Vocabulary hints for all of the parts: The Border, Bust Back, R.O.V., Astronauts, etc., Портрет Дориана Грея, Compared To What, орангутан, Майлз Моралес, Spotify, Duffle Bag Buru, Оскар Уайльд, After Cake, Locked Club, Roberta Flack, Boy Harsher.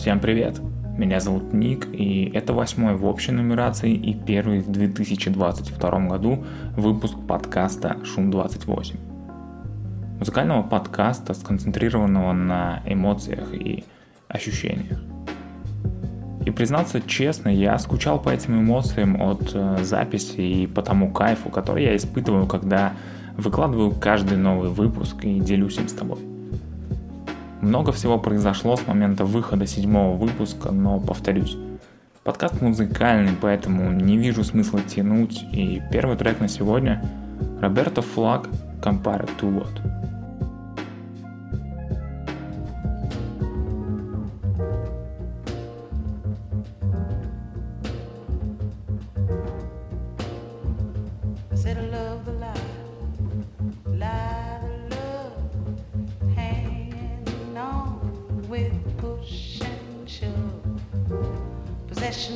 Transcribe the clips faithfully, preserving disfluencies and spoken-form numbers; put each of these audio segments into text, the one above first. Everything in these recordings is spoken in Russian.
Всем привет! Меня зовут Ник, и это восьмой в общей нумерации и первый в две тысячи двадцать втором году выпуск подкаста «Шум двадцать восемь». Музыкального подкаста, сконцентрированного на эмоциях и ощущениях. И признаться честно, я скучал по этим эмоциям от записи и по тому кайфу, который я испытываю, когда выкладываю каждый новый выпуск и делюсь им с тобой. Много всего произошло с момента выхода седьмого выпуска, но, повторюсь, подкаст музыкальный, поэтому не вижу смысла тянуть, и первый трек на сегодня – Roberta Flack «Compared To What».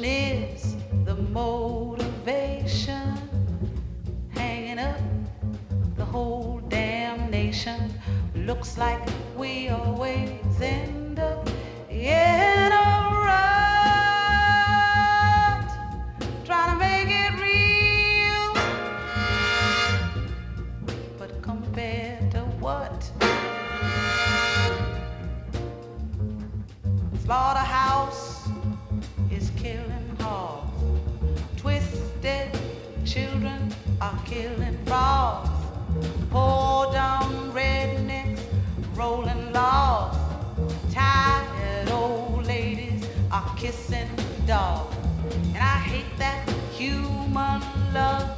Is the motivation hanging up the whole damn nation? Looks like we always end up in a rut, trying to make it real, but compared to what? Slaughterhouse is killing hogs. Twisted children are killing frogs. Poor dumb rednecks rolling logs. Tired old ladies are kissing dogs. And I hate that human love,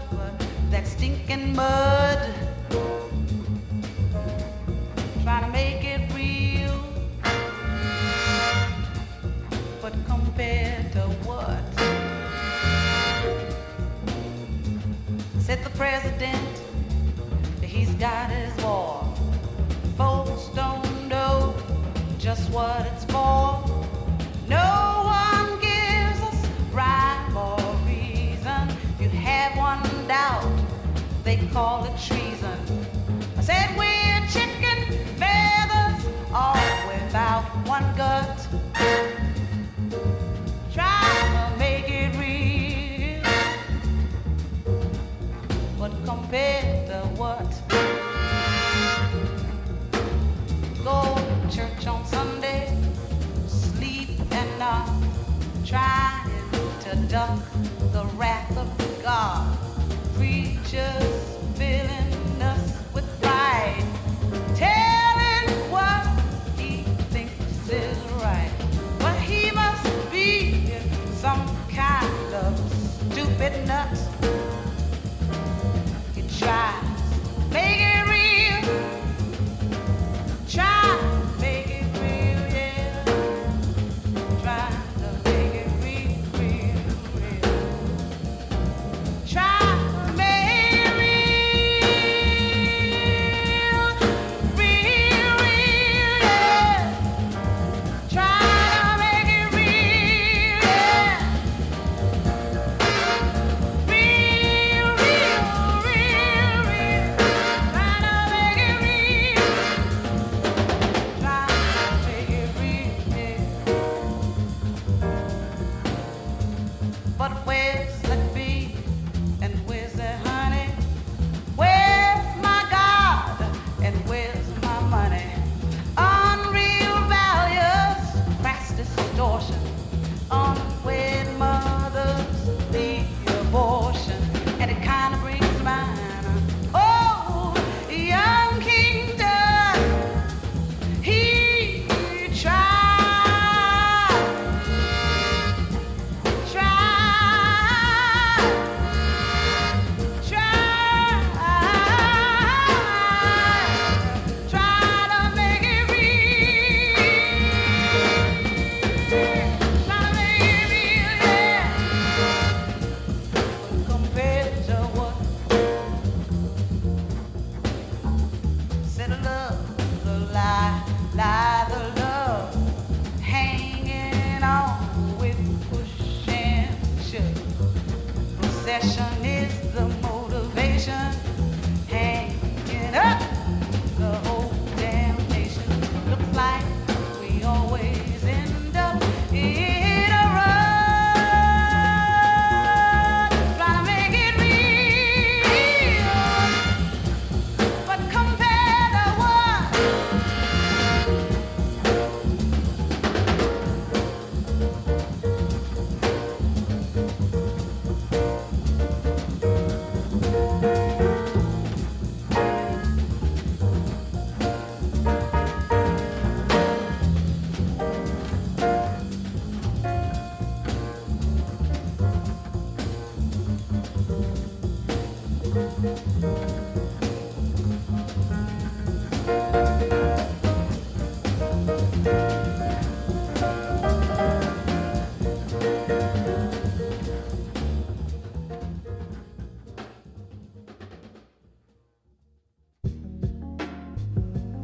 that stinking mud, trying to make it real, but compared to what? Said the president, he's got his war. Folks don't know just what it's for. No one gives us rhyme or reason. If you have one doubt, they call it treason. I said we're chicken feathers, all without one gut. Try to make it real, but compared to what? Go to church on Sunday, sleep and not trying to duck the wrath of God. Preachers filling us with pride, telling what he thinks is right, but he must be some kind of stupid nut. You try to make it real, try to make it real, yeah, try to make it real, real, real,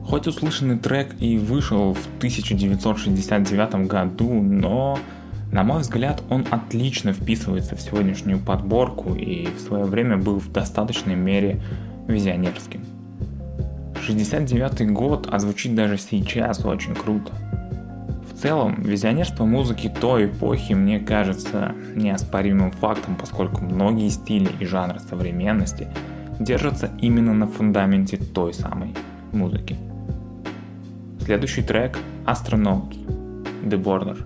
Хоть услышанный трек и вышел в тысяча девятьсот шестьдесят девятом году, но, на мой взгляд, он отлично вписывается в сегодняшнюю подборку и в свое время был в достаточной мере визионерским. шестьдесят девятый год, а звучит даже сейчас очень круто. В целом, визионерство музыки той эпохи мне кажется неоспоримым фактом, поскольку многие стили и жанры современности держатся именно на фундаменте той самой музыки. Следующий трек – Astronauts, The Border.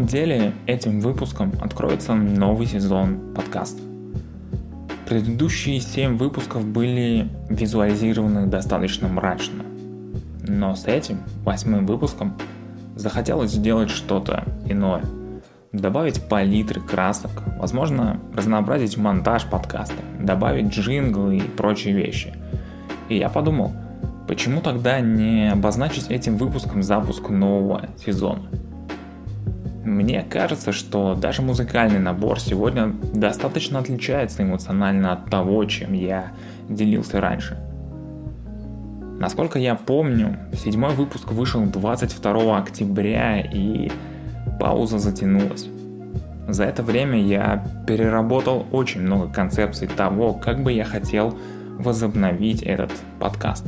Деле этим выпуском откроется новый сезон подкаста. Предыдущие семь выпусков были визуализированы достаточно мрачно, но с этим восьмым выпуском захотелось сделать что-то иное, добавить палитры красок, возможно, разнообразить монтаж подкаста, добавить джинглы и прочие вещи. И я подумал, Почему тогда не обозначить этим выпуском запуск нового сезона? Мне кажется, что даже музыкальный набор сегодня достаточно отличается эмоционально от того, чем я делился раньше. Насколько я помню, седьмой выпуск вышел двадцать второго октября, и пауза затянулась. За это время я переработал очень много концепций того, как бы я хотел возобновить этот подкаст.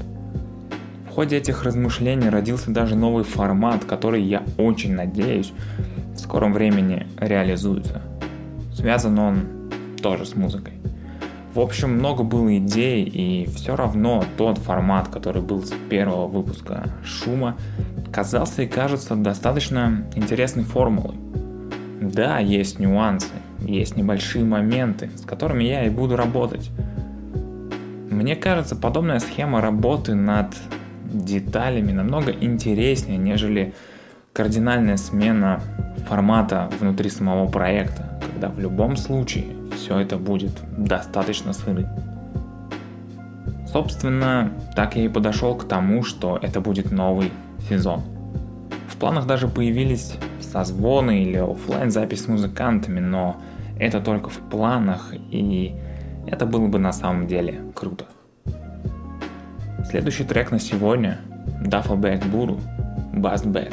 В ходе этих размышлений родился даже новый формат, который, я очень надеюсь, в скором времени реализуется. Связан он тоже с музыкой. В общем, много было идей, и все равно тот формат, который был с первого выпуска «Шума», казался и кажется достаточно интересной формулой. Да, есть нюансы, есть небольшие моменты, с которыми я и буду работать. Мне кажется, подобная схема работы над деталями намного интереснее, нежели кардинальная смена формата внутри самого проекта, когда в любом случае все это будет достаточно сырым. Собственно, так я и подошел к тому, что это будет новый сезон. В планах даже появились созвоны или офлайн запись с музыкантами, но это только в планах, и это было бы на самом деле круто. Следующий трек на сегодня – Duffle Bag Buru, Bust Bag.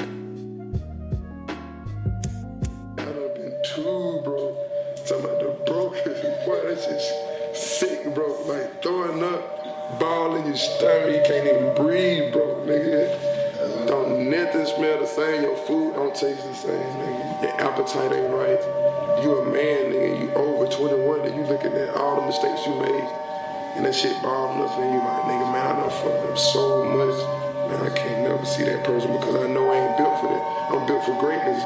And that shit bombed up in you, like, nigga, man, I done fucked up so much. Man, I can't never see that person because I know I ain't built for that. I'm built for greatness.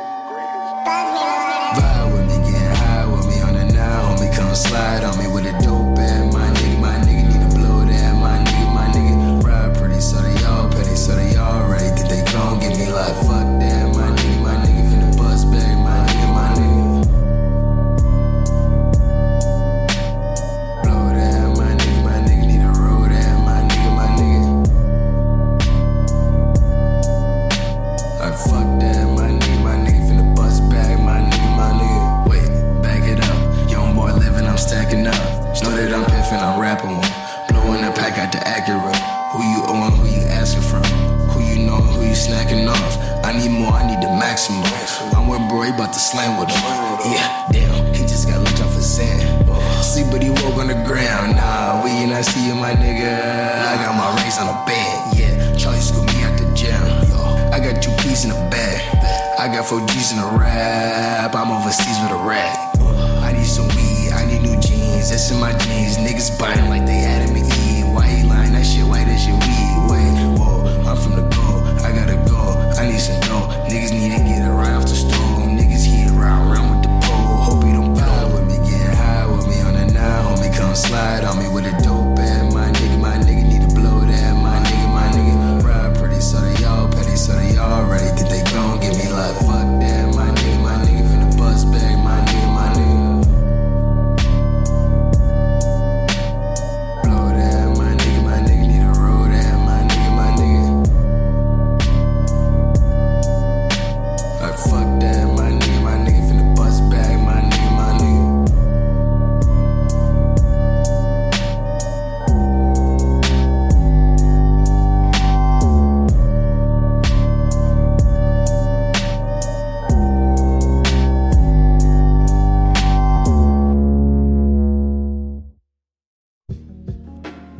Vibe with me, get high with me on the now. Homie, come slide on me with a dope band. My nigga, my nigga need to blow that. My nigga, my nigga ride pretty, so they all petty, so they all ready. Think they gon' get me like fuck that. My nigga, my nigga finna bust back. My nigga, my nigga.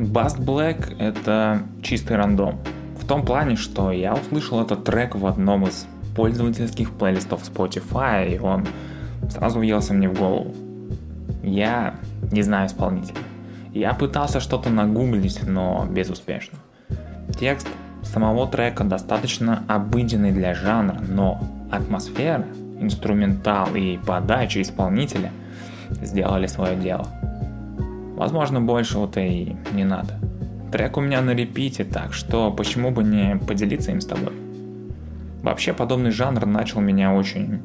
Bust Black — это чистый рандом, в том плане, что я услышал этот трек в одном из пользовательских плейлистов Spotify, и он сразу въелся мне в голову. Я не знаю исполнителя. Я пытался что-то нагуглить, но безуспешно. Текст самого трека достаточно обыденный для жанра, но атмосфера, инструментал и подача исполнителя сделали свое дело. Возможно, большего-то и не надо. Трек у меня на репите, так что почему бы не поделиться им с тобой? Вообще, подобный жанр начал меня очень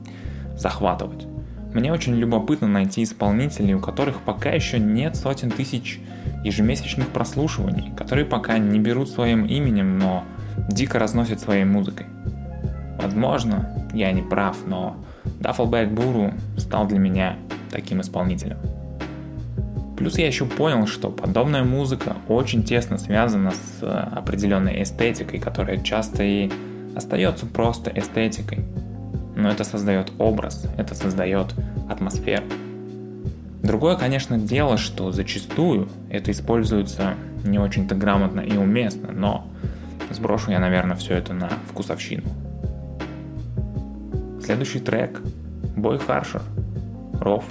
захватывать. Мне очень любопытно найти исполнителей, у которых пока еще нет сотен тысяч ежемесячных прослушиваний, которые пока не берут своим именем, но дико разносят своей музыкой. Возможно, я не прав, но Duffle Bag Buru стал для меня таким исполнителем. Плюс я еще понял, что подобная музыка очень тесно связана с определенной эстетикой, которая часто и остается просто эстетикой. Но это создает образ, это создает атмосферу. Другое, конечно, дело, что зачастую это используется не очень-то грамотно и уместно, но сброшу я, наверное, все это на вкусовщину. Следующий трек – Boy Harsher, эр о ви.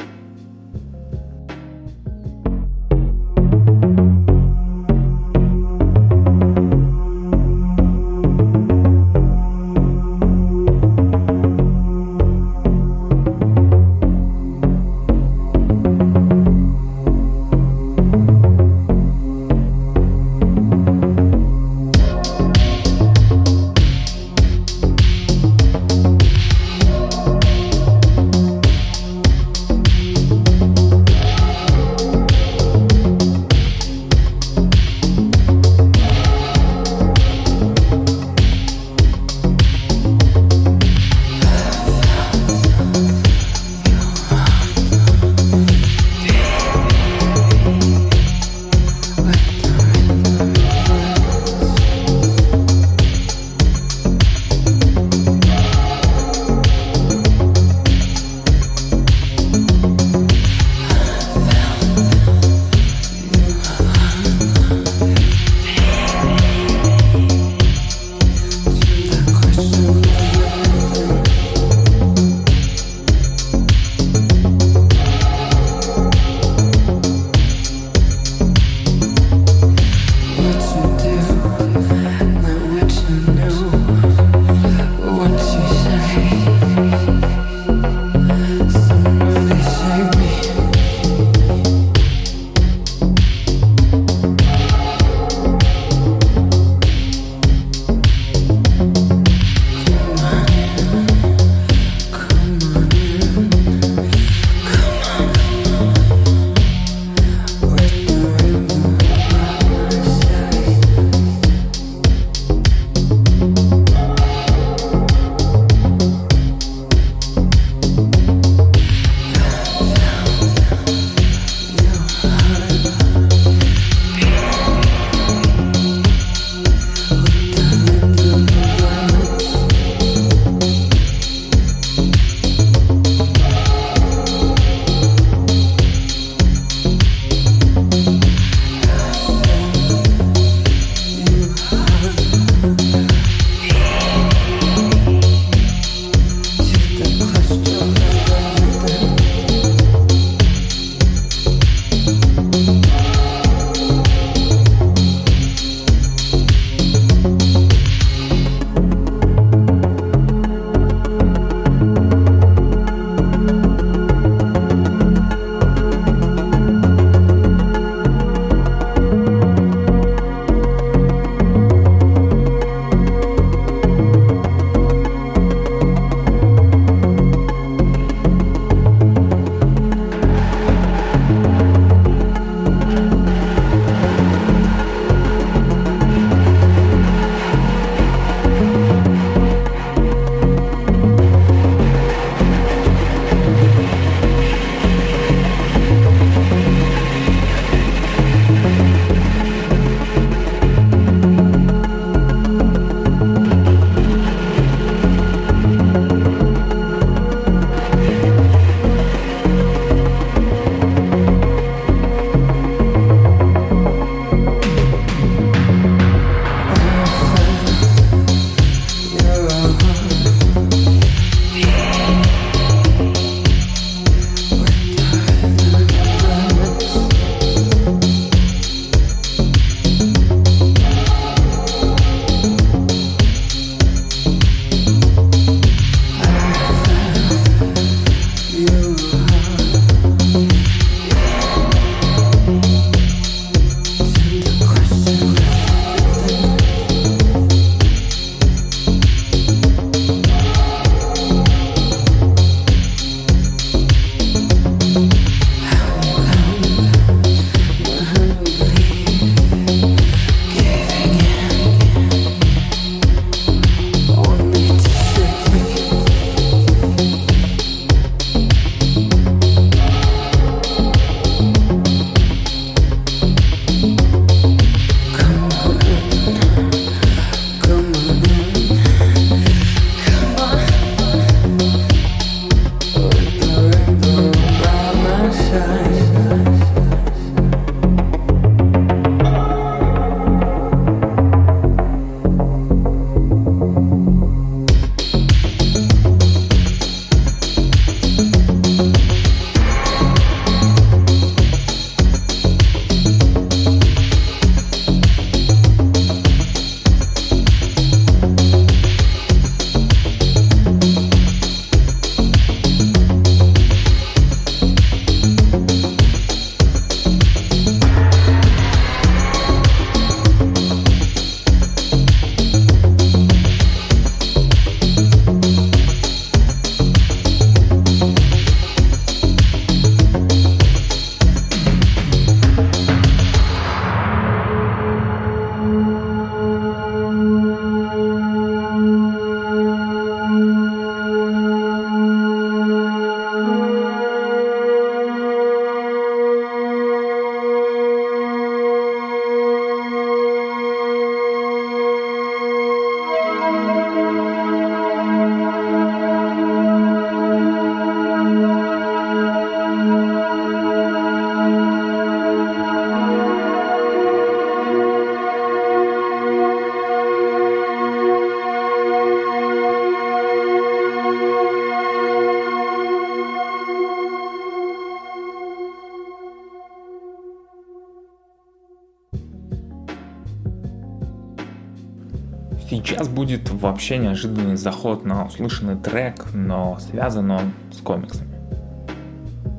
Сейчас будет вообще неожиданный заход на услышанный трек, но связан он с комиксами.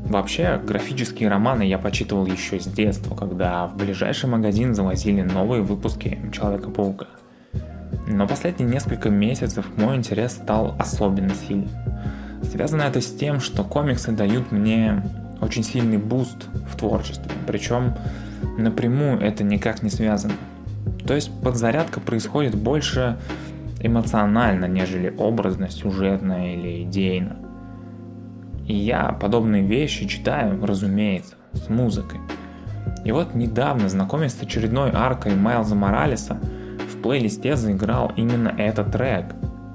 Вообще, графические романы я почитывал еще с детства, когда в ближайший магазин завозили новые выпуски Человека-паука. Но последние несколько месяцев мой интерес стал особенно сильным. Связано это с тем, что комиксы дают мне очень сильный буст в творчестве, причем напрямую это никак не связано. То есть подзарядка происходит больше эмоционально, нежели образно, сюжетно или идейно. И я подобные вещи читаю, разумеется, с музыкой. И вот недавно, знакомясь с очередной аркой Майлза Моралеса, в плейлисте заиграл именно этот трек.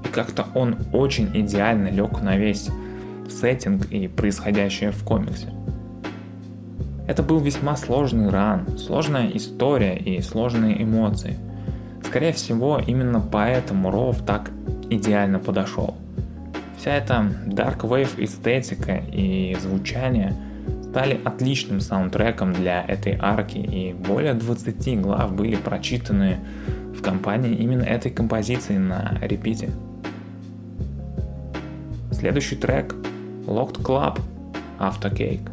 И как-то он очень идеально лег на весь сеттинг и происходящее в комиксе. Это был весьма сложный ран, сложная история и сложные эмоции. Скорее всего, именно поэтому Ров так идеально подошел. Вся эта Dark Wave эстетика и звучание стали отличным саундтреком для этой арки, и более двадцати глав были прочитаны в компании именно этой композиции на репите. Следующий трек – Locked Club Aftercake.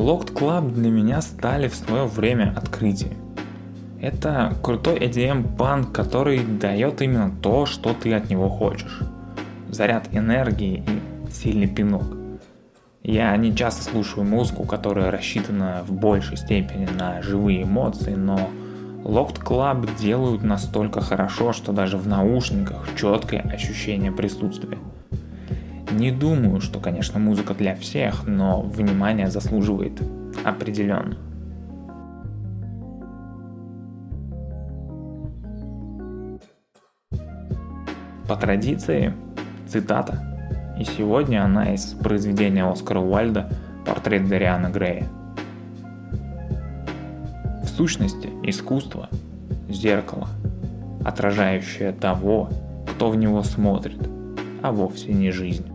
Locked Club для меня стали в свое время открытием. Это крутой и ди эм-панк, который дает именно то, что ты от него хочешь. Заряд энергии и сильный пинок. Я не часто слушаю музыку, которая рассчитана в большей степени на живые эмоции, но Locked Club делают настолько хорошо, что даже в наушниках четкое ощущение присутствия. Не думаю, что, конечно, музыка для всех, но внимание заслуживает определенно. По традиции, цитата. И сегодня она из произведения Оскара Уайльда «Портрет Дориана Грея». В сущности, искусство – зеркало, отражающее того, кто в него смотрит, а вовсе не жизнь.